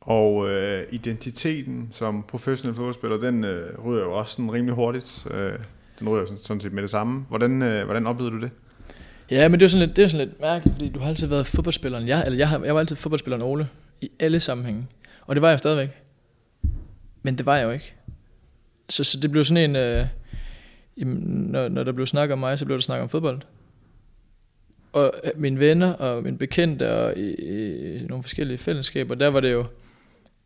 Og øh, identiteten som professionel fodboldspiller, den øh, ryger jo også sådan rimelig hurtigt. Øh, den ryger sådan, sådan set med det samme. Hvordan, øh, hvordan oplevede du det? Ja, men det er sådan lidt, det er sådan lidt mærkeligt, fordi du har altid været fodboldspilleren. Jeg, eller jeg, har, jeg var altid fodboldspilleren Ole i alle sammenhænge. Og det var jeg stadigvæk. Men det var jeg jo ikke. Så, så det blev sådan en... Øh, når, når der blev snak om mig, så blev der snak om fodbold. Og mine venner og mine bekendte og i, i nogle forskellige fællesskaber, der var det jo...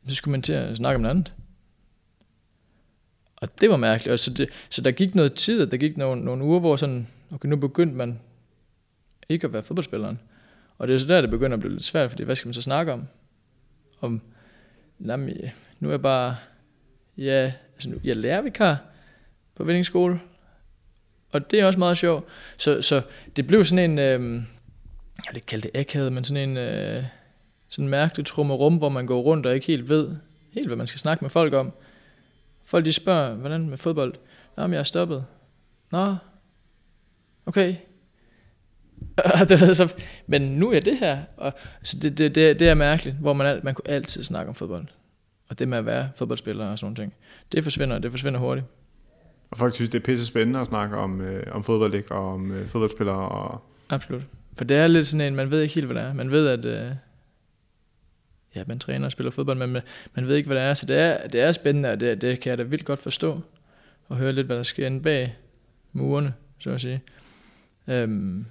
Så skulle man til at snakke om noget andet. Og det var mærkeligt. Og så, det, så der gik noget tid, og der gik nogle, nogle uger, hvor sådan, okay, nu begyndte man ikke at være fodboldspilleren. Og det er så der, det begynder at blive lidt svært, fordi hvad skal man så snakke om? Om, jamen, nu er jeg bare, ja, altså nu, jeg lærer vikar på Vendingsskole. Og det er også meget sjovt. Så, så det blev sådan en, øh, jeg vil ikke kalde det akavet, men sådan en... Øh, sådan en mærkelig trummerum, hvor man går rundt og ikke helt ved, helt hvad man skal snakke med folk om. Folk de spørger, hvordan med fodbold? Nå, men jeg er stoppet. Nå, okay. Men nu er det her. Og så det, det, det, det er mærkeligt, hvor man, man kunne altid snakke om fodbold. Og det med at være fodboldspiller og sådan nogle ting. Det forsvinder, det forsvinder hurtigt. Og folk synes, det er pisse spændende at snakke om, øh, om fodbold og om øh, fodboldspillere. Og... Absolut. For det er lidt sådan en, man ved ikke helt, hvad det er. Man ved, at øh, ja, man træner og spiller fodbold, men man, man ved ikke, hvad det er. Så det er, det er spændende, og det, det kan jeg da vildt godt forstå. Og høre lidt, hvad der sker inde bag murene, så at sige. Øhm,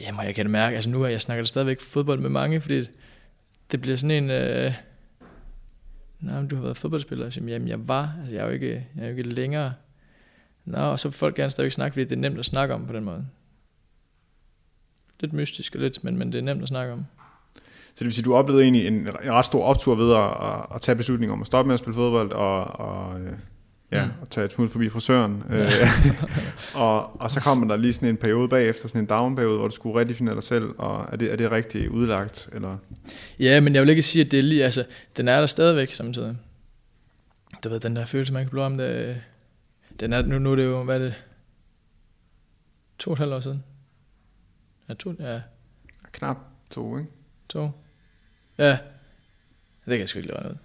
jamen, jeg kan da mærke, altså nu er jeg snakker da stadigvæk fodbold med mange, fordi det, det bliver sådan en... Øh, Nå, men du har været fodboldspiller. Så, jamen, jeg var. Altså, jeg er jo ikke, jeg er jo ikke længere. Nå, og så vil folk gerne stadigvæk snakke, fordi det er nemt at snakke om på den måde. Lidt mystisk og lidt, men, men det er nemt at snakke om. Så det vil sige, du oplevede egentlig en ret stor optur ved at, at, at tage beslutninger om at stoppe med at spille fodbold, og, og, ja, mm. og tage et smut forbi frisøren. Ja. og, og så kom der lige sådan en periode bagefter, sådan en down-periode, hvor du skulle redefinere dig selv, og er det, er det rigtig udlagt? Eller? Ja, men jeg vil ikke sige, at det er lige, altså, den er der stadigvæk samtidig. Du ved, den der følelse, man kan blive om, det, den er, nu, nu er det jo, hvad er det, to og et halvt år siden? Ja, to, ja. Knap to, ikke? To. Ja. Det kan jeg sgu ikke lade være noget.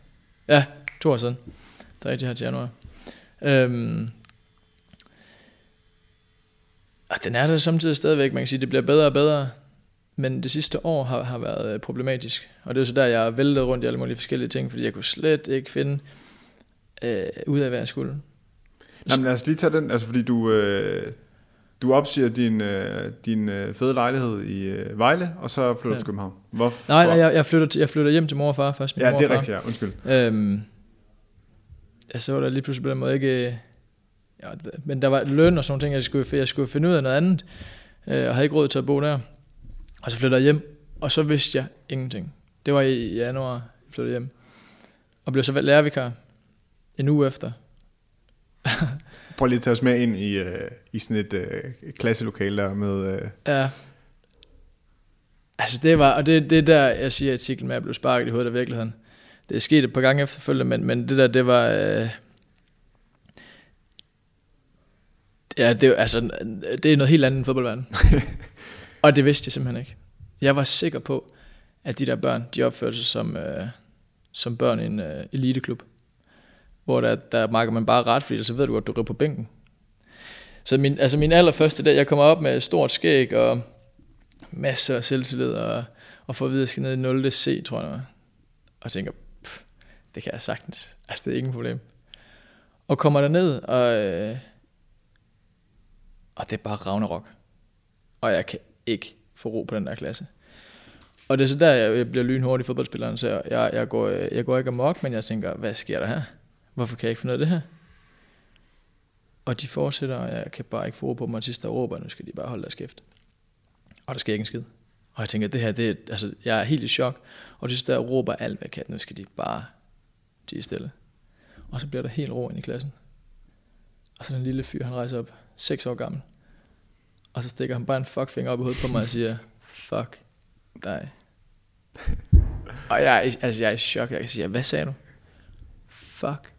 Ja, to år siden. Det er rigtigt her til januar. Øhm. Og den er der samtidig stadigvæk. Man kan sige, at det bliver bedre og bedre. Men det sidste år har, har været problematisk. Og det er så der, jeg væltede rundt i alle mulige forskellige ting, fordi jeg kunne slet ikke finde øh, ud af, hvad jeg skulle. Jamen lad os lige tage den, altså fordi du... Øh Du opsiger din, øh, din øh, fede lejlighed i øh, Vejle, og så flytter du ja. til København. Hvorfor? Nej, nej jeg, jeg, flytter til, jeg flytter hjem til mor og far først. Min ja, mor det er rigtigt, ja. Undskyld. Øhm, jeg så der lige pludselig på den måde ikke... Ja, men der var løn og sådan ting, jeg skulle, jeg skulle finde ud af noget andet, øh, og havde ikke råd til at bo der. Og så flytter jeg hjem, og så vidste jeg ingenting. Det var i januar, jeg flyttede hjem. Og blev så lærervikar en uge efter. Prøv lige at tage os med ind i, øh, i sådan et øh, klasselokale der med... Øh. Ja. Altså det var... Og det, det der, jeg siger i artiklen med, at jeg blev sparket i hovedet af virkeligheden. Det er sket et par gange efterfølgende, men, men det der, det var... Øh, ja, det, altså, det er noget helt andet end fodboldverden. Og det vidste jeg simpelthen ikke. Jeg var sikker på, at de der børn, de opførte sig som, øh, som børn i en øh, eliteklub. Hvor der, der marker man bare ret, fordi så ved du godt, du ryger på bænken. Så min, altså min allerførste dag, jeg kommer op med stort skæg og masser af selvtillid, og, og får at vide, at jeg skal ned i nul C, tror jeg. Og tænker, pff, det kan jeg sagtens. Altså, det er ingen problem. Og kommer derned, og, øh, og det er bare ragnarok. Og jeg kan ikke få ro på den der klasse. Og det er så der, jeg bliver lynhurtig fodboldspilleren, så jeg, jeg, går, jeg går ikke amok, men jeg tænker, hvad sker der her? Hvorfor kan jeg ikke finde noget af det her? Og de fortsætter, og jeg kan bare ikke få ro på mig sidste år, og nu skal de bare holde deres kæft. Og der sker ikke en skid. Og jeg tænker, at det her, det er, altså, jeg er helt i chok. Og det sidste der råber alt, hvad jeg kan. Nu skal de bare tige stille. Og så bliver der helt ro ind i klassen. Og så den lille fyr, han rejser op, seks år gammel. Og så stikker han bare en fuckfinger op i hovedet på mig og siger, fuck dig. Og jeg er, altså, jeg er i chok. Jeg siger, hvad sagde du? Fuck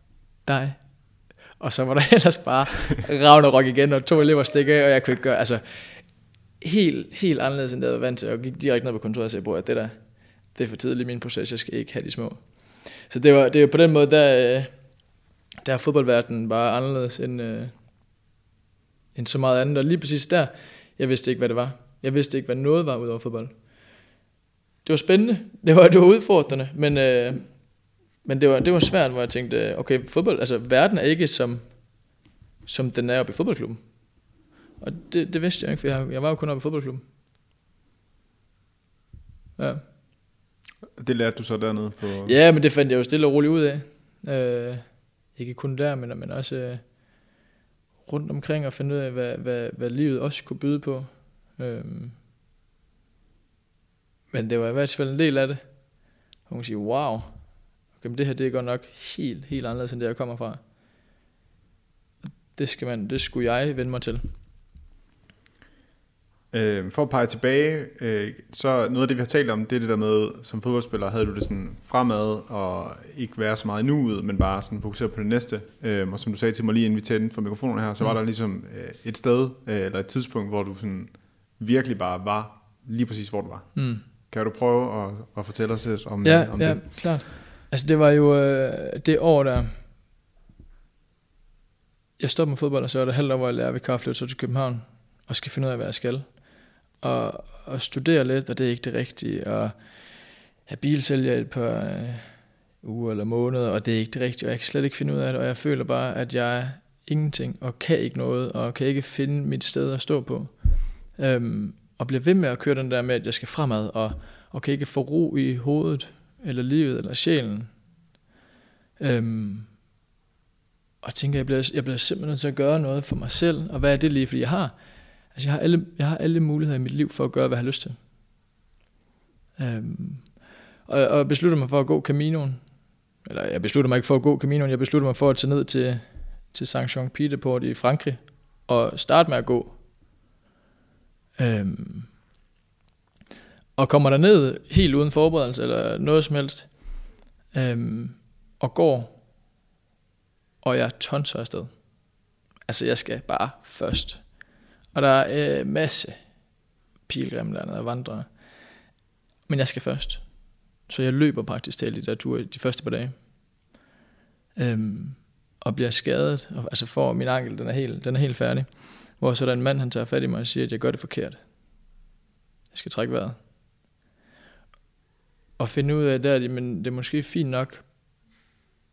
dig. Og så var der ellers bare ragnarok igen, og to elever stikker af, og jeg kunne ikke gøre, altså helt, helt anderledes, end jeg var vant til, og gik direkte ned på kontoret og sagde, bror, det der, det er for tidligt i min proces, jeg skal ikke have de små. Så det var, det var på den måde, der, der fodboldverdenen var anderledes end, øh, end så meget andet, og lige præcis der, jeg vidste ikke, hvad det var. Jeg vidste ikke, hvad noget var ud over fodbold. Det var spændende, det var, det var udfordrende, men... Øh, Men det var, det var svært, hvor jeg tænkte, okay, fodbold, altså verden er ikke som, som den er oppe i fodboldklubben. Og det, det vidste jeg ikke, for jeg, jeg var jo kun oppe i fodboldklubben. Ja. Det lærte du så dernede på... Ja, men det fandt jeg jo stille og roligt ud af. Øh, ikke kun der, men, men også øh, rundt omkring og finde ud af, hvad, hvad, hvad livet også kunne byde på. Øh, men det var i hvert fald en del af det. Og man siger, wow... Jamen det her, det er godt nok helt, helt anderledes, end det jeg kommer fra. Det skal man, det skulle jeg vende mig til. Øh, for at pege tilbage, øh, så noget af det, vi har talt om, det er det der med, som fodboldspiller havde du det sådan fremad, og ikke være så meget i nuet, men bare sådan fokusere på det næste. Øh, og som du sagde til mig lige inden vi tændte for mikrofonen her, så var mm. der ligesom øh, et sted, øh, eller et tidspunkt, hvor du sådan virkelig bare var lige præcis, hvor du var. Mm. Kan du prøve at, at fortælle os lidt om, ja, om ja, det? Ja, klart. Altså det var jo øh, det år der, jeg stopper med fodbold, og så er det halvt år, hvor jeg lærer ved Karfløv, så til København, og skal finde ud af, hvad jeg skal. Og, og studere lidt, og det er ikke det rigtige, og jeg bilsælger et par øh, uger eller måneder, og det er ikke det rigtige, og jeg kan slet ikke finde ud af det, og jeg føler bare, at jeg er ingenting, og kan ikke noget, og kan ikke finde mit sted at stå på. Øhm, og bliver ved med at køre den der med, at jeg skal fremad, og, og kan ikke få ro i hovedet, eller livet, eller sjælen. Øhm, og tænker, jeg bliver, jeg bliver simpelthen nødt til at gøre noget for mig selv, og hvad er det lige, fordi jeg har, altså jeg har alle, jeg har alle muligheder i mit liv for at gøre, hvad jeg har lyst til. Øhm, og, og jeg beslutter mig for at gå Caminoen, eller jeg beslutter mig ikke for at gå Caminoen, jeg beslutter mig for at tage ned til, til Saint-Jean-Pied-de-Port i Frankrig, og starte med at gå. Øhm, og kommer der ned helt uden forberedelse, eller noget som helst, øhm, og går, og jeg tonser afsted. Altså, jeg skal bare først. Og der er øh, masse pilgrimlande og vandrere. Men jeg skal først. Så jeg løber praktisk til de der ture de første par dage. Øhm, og bliver skadet. Og, altså, for min ankel, den er helt, den er helt færdig. Hvor så der en mand, han tager fat i mig og siger, at jeg gør det forkert. Jeg skal trække vejret. Og finde ud af, der, men det er måske fint nok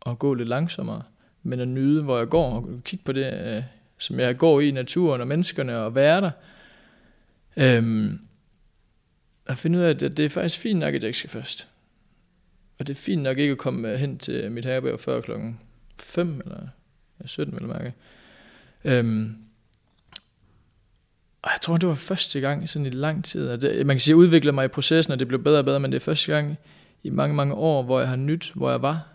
at gå lidt langsommere. Men at nyde, hvor jeg går, og kigge på det, øh, som jeg går i naturen og menneskerne, og være der. Øhm, og finde ud af, at det er faktisk fint nok, at jeg ikke skal først. Og det er fint nok ikke at komme hen til mit herberg før klokken fem, eller sytten, vil jeg mærke. Øhm, og jeg tror, det var første gang sådan i lang tid. At det, man kan sige, at jeg udvikler mig i processen, og det blev bedre og bedre, men det er første gang i mange, mange år, hvor jeg har nydt, hvor jeg var.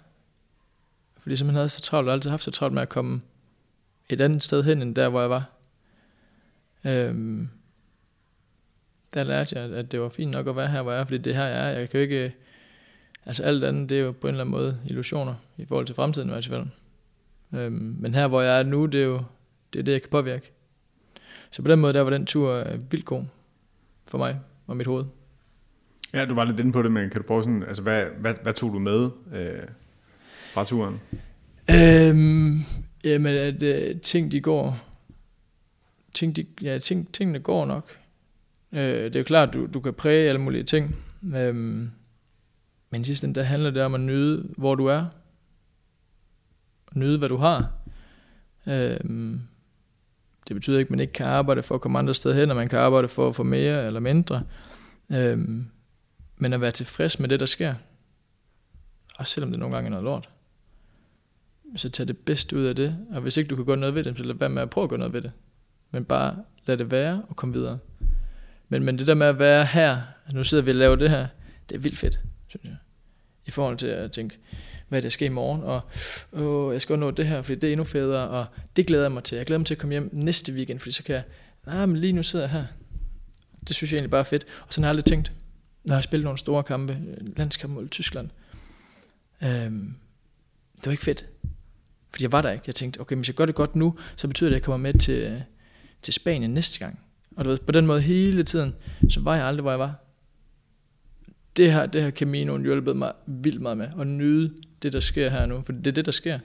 Fordi som han havde så travlt, og altid haft så travlt med at komme et andet sted hen, end der, hvor jeg var. Øhm, der lærte jeg, at det var fint nok at være her, hvor jeg er, fordi det her, jeg er. Jeg kan jo ikke... Altså alt andet, det er jo på en eller anden måde illusioner, i forhold til fremtiden, i hvert fald. Øhm, men her, hvor jeg er nu, det er jo det, er det jeg kan påvirke. Så på den måde, der var den tur vildt god for mig og mit hoved. Ja, du var lidt inde på det, men kan du prøve sådan... Altså, hvad, hvad, hvad tog du med... Øh fra turen? Øhm, jamen, at øh, ting, de går... Ting, de, ja, ting, tingene går nok. Øh, det er jo klart, du, du kan præge alle mulige ting. Øhm, men i sidste ende, der handler det om at nyde, hvor du er. Nyde, hvad du har. Øhm, det betyder ikke, at man ikke kan arbejde for at komme andre steder hen, og man kan arbejde for at få mere eller mindre. Øhm, men at være tilfreds med det, der sker. Og selvom det nogle gange er noget lort. Så tag det bedste ud af det, og hvis ikke du kan gøre noget ved det, så lad være med at prøve at gøre noget ved det. Men bare lad det være og komme videre. Men, men det der med at være her, nu sidder vi og laver det her, det er vildt fedt, synes jeg. I forhold til at tænke, hvad der sker i morgen, og åh, jeg skal nå det her, fordi det er endnu federe, og det glæder jeg mig til. Jeg glæder mig til at komme hjem næste weekend, fordi så kan jeg, nej, men lige nu sidder jeg her. Det synes jeg egentlig bare er fedt. Og sådan har jeg aldrig tænkt, når jeg har spillet nogle store kampe, landskampe mod Tyskland. Øhm, det var ikke fedt. Fordi jeg var der ikke. Jeg tænkte, okay, hvis jeg gør det godt nu, så betyder det, at jeg kommer med til, til Spanien næste gang. Og du ved, på den måde hele tiden, så var jeg aldrig, hvor jeg var. Det her, det her Caminoen hjulpede mig vildt meget med. At nyde det, der sker her nu. For det er det, der sker.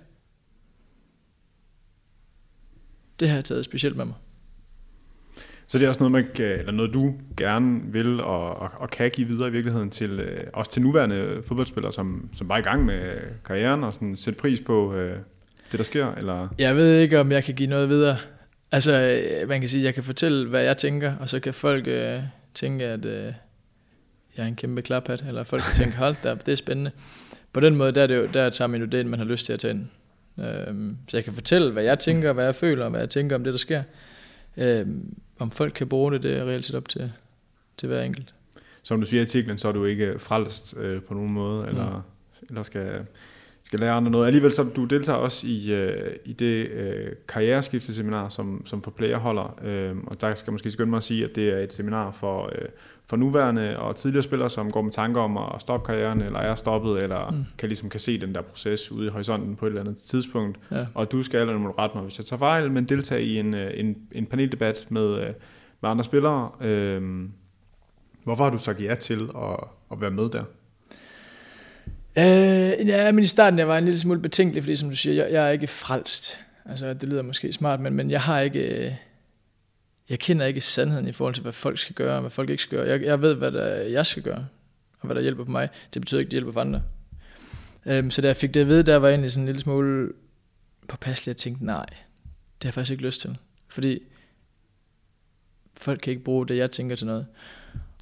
Det har jeg taget specielt med mig. Så det er også noget, man kan, eller noget du gerne vil og, og, og kan give videre i virkeligheden til øh, også til nuværende fodboldspillere, som, som bare er i gang med karrieren og sådan sætte pris på øh, det, der sker? Eller? Jeg ved ikke, om jeg kan give noget videre. Altså, man kan sige, at jeg kan fortælle, hvad jeg tænker, og så kan folk øh, tænke, at øh, jeg er en kæmpe klaphat, eller folk kan tænke, hold da, det er spændende. På den måde, der, er det jo, der tager man jo det, man har lyst til at tage ind. Øh, så jeg kan fortælle, hvad jeg tænker, hvad jeg føler, og hvad jeg tænker om det, der sker. Øh, Om folk kan bruge det, det er reelt set op til, til hver enkelt. Som du siger i artiklen, så er du ikke frelst øh, på nogen måde, eller, mm. eller skal, skal lære andre noget. Alligevel så du deltager også i, øh, i det øh, karriereskifteseminar, som, som For Player holder. Øh, og der skal måske skynde mig at sige, at det er et seminar for, øh, for nuværende og tidligere spillere, som går med tanker om at stoppe karrieren, eller er stoppet, eller mm. kan, ligesom, kan se den der proces ude i horisonten på et eller andet tidspunkt. Ja. Og du skal, eller må du rette mig, hvis jeg tager fejl, men deltage i en, en, en paneldebat med, med andre spillere. Øh, hvorfor har du sagt ja til at, at være med der? Øh, ja, men i starten jeg var en lille smule betænkelig, fordi som du siger, jeg, jeg er ikke frelst. Altså, det lyder måske smart, men, men jeg har ikke... Jeg kender ikke sandheden i forhold til, hvad folk skal gøre, og hvad folk ikke skal gøre. Jeg, jeg ved, hvad der, jeg skal gøre, og hvad der hjælper på mig. Det betyder ikke, at det hjælper for andre. Øhm, så da jeg fik det at vide, der var jeg egentlig sådan en lille smule påpasselig. Jeg tænkte, nej, det har jeg faktisk ikke lyst til. Fordi folk kan ikke bruge det, jeg tænker til noget.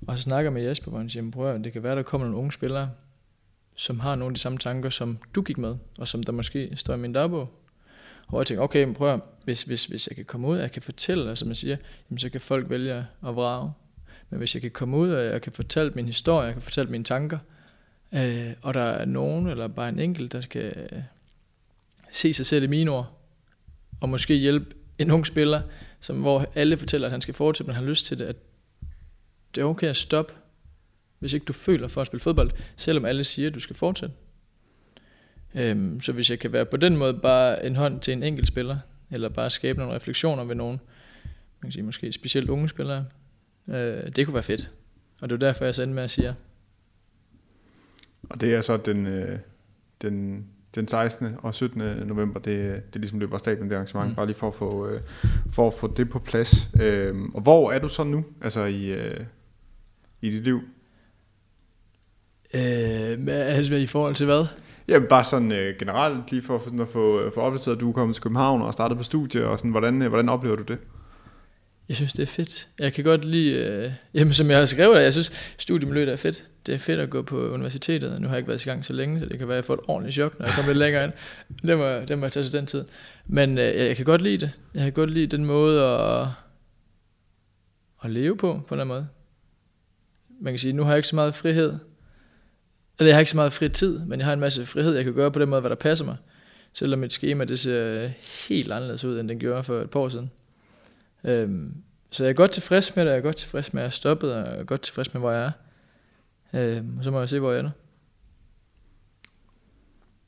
Og så snakker jeg med Jesper, hvor han siger, prøv, det kan være, der kommer nogle unge spillere, som har nogle af de samme tanker, som du gik med, og som der måske står i min dagbog. Og jeg tænkte, okay, men prøv, hvis, hvis, hvis jeg kan komme ud, jeg kan fortælle, og som jeg siger, jamen, så kan folk vælge at vrage. Men hvis jeg kan komme ud, og jeg kan fortælle min historie, jeg kan fortælle mine tanker, øh, og der er nogen, eller bare en enkelt, der skal øh, se sig selv i mine ord, og måske hjælpe en ung spiller, som, hvor alle fortæller, at han skal fortsætte, men han har lyst til det, at det er okay at stoppe, hvis ikke du føler for at spille fodbold, selvom alle siger, at du skal fortsætte. Øhm, så hvis jeg kan være på den måde bare en hånd til en enkelt spiller, eller bare skabe nogle refleksioner ved nogen, man kan sige måske specielt unge spillere, øh, det kunne være fedt. Og det er derfor, jeg så endte med at sige ja. Og det er så den, øh, den, den sekstende og syttende november, det, det ligesom løber af stablen, det arrangement, mm. bare lige for at få, øh, for at få det på plads. Øh, og hvor er du så nu, altså i, øh, i dit liv? Øh, altså i forhold til hvad? Jamen bare sådan øh, generelt, lige for, for sådan at få, få opdateret, at du er kommet til København og startet på studie, og sådan, hvordan, øh, hvordan oplever du det? Jeg synes, det er fedt. Jeg kan godt lide, øh, jamen som jeg har skrevet der, jeg synes, studiemiljøet er fedt. Det er fedt at gå på universitetet. Nu har jeg ikke været i gang så længe, så det kan være, at jeg får et ordentligt chok, når jeg kommer lidt længere ind. Det må, det må jeg tage til den tid. Men øh, jeg kan godt lide det. Jeg kan godt lide den måde at, at leve på, på en eller anden måde. Man kan sige, nu har jeg ikke så meget frihed. Eller jeg har ikke så meget fri tid, men jeg har en masse frihed, jeg kan gøre på den måde, hvad der passer mig. Selvom mit schema, det ser helt anderledes ud, end den gjorde for et par år siden. Øhm, så jeg er godt tilfreds med det, jeg er godt tilfreds med, at jeg er stoppet, og jeg er godt tilfreds med, hvor jeg er. Øhm, så må jeg se, hvor jeg ender.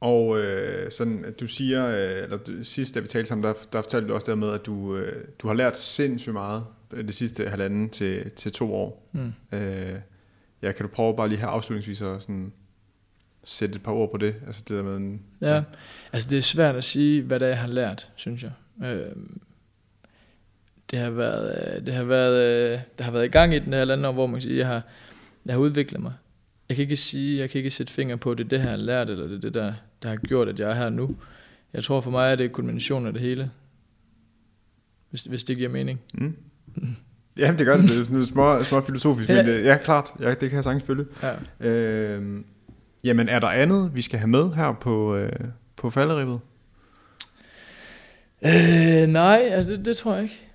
Og øh, sådan, at du siger, øh, eller sidst, da vi talte sammen, der, der fortalte du også dermed, at du, øh, du har lært sindssygt meget det sidste halvanden til, til to år. Mm. Øh, ja, kan du prøve bare lige her afslutningsvis at sådan sætte et par ord på det? Altså det der med en, ja. ja, altså det er svært at sige, hvad det er, jeg har lært, synes jeg. Øh, det har været, det har været, øh, der har været i gang i den her lande, hvor man kan sige, jeg har, jeg har udviklet mig. Jeg kan ikke sige, jeg kan ikke sætte fingre på, at det er det her, jeg har lært, eller det er det, der, der har gjort, at jeg er her nu. Jeg tror for mig, at det er kombinationen af det hele, hvis, hvis det giver mening. Mm. Jamen det gør det, det er sådan små, små filosofisk, men det, ja klart, ja, det kan jeg sagtens følge. Ja. Øhm, jamen er der andet, vi skal have med her på, øh, på falderibet? Øh, nej, altså det, det tror jeg ikke.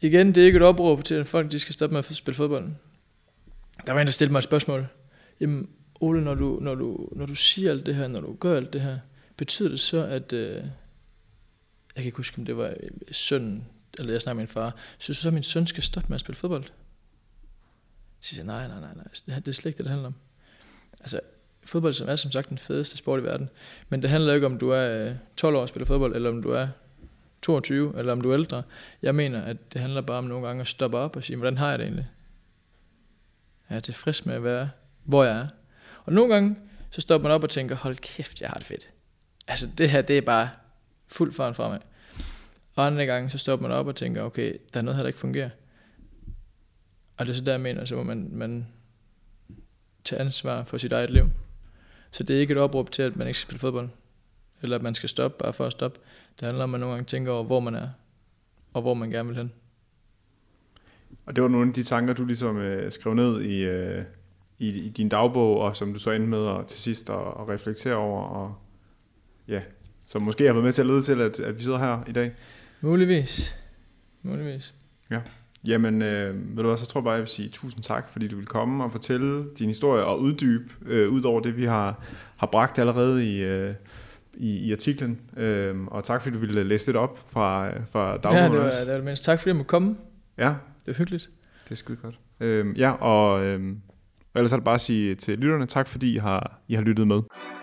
Igen, det er ikke et opråb til, at folk de skal stoppe med at spille fodbold. Der var en, der stillede mig et spørgsmål. Jamen Ole, når du, når, du, når du siger alt det her, når du gør alt det her, betyder det så, at, øh, jeg kan ikke huske, om det var sønnen, eller jeg snakker med min far, synes du så, at min søn skal stoppe med at spille fodbold? Så siger jeg, nej, nej, nej, nej, det er slet ikke det, det handler om. Altså, fodbold som er som sagt den fedeste sport i verden, men det handler ikke om, du er tolv år og spiller fodbold, eller om du er toogtyve, eller om du er ældre. Jeg mener, at det handler bare om nogle gange at stoppe op og sige, hvordan har jeg det egentlig? Jeg er tilfreds med at være, hvor jeg er. Og nogle gange, så stopper man op og tænker, hold kæft, jeg har det fedt. Altså, det her, det er bare fuld faren fremad. Og andre gange, så stopper man op og tænker, okay, der er noget her, der ikke fungerer. Og det er så der, jeg mener, så må man, man tage ansvar for sit eget liv. Så det er ikke et opråb til, at man ikke skal spille fodbold, eller at man skal stoppe bare for at stoppe. Det handler om, at man nogle gange tænker over, hvor man er, og hvor man gerne vil hen. Og det var nogle af de tanker, du ligesom øh, skrev ned i, øh, i, i din dagbog, og som du så endte med og til sidst at og reflektere over, og ja, som måske har været med til at lede til, at, at vi sidder her i dag. Muligvis. Muligvis. Ja. Jamen, øh, ved du hvad, så tror jeg bare, jeg vil sige tusind tak, fordi du vil komme og fortælle din historie og uddybe øh, ud over det, vi har, har bragt allerede i, øh, i, i artiklen. Øh, og tak, fordi du ville læse lidt op fra, fra dagbogen. Ja, det var det, var det mindste. Tak, fordi jeg måtte komme. Ja. Det var hyggeligt. Det er skide godt. Øh, ja, og, øh, og ellers er det bare at sige til lytterne, tak fordi I har, I har lyttet med.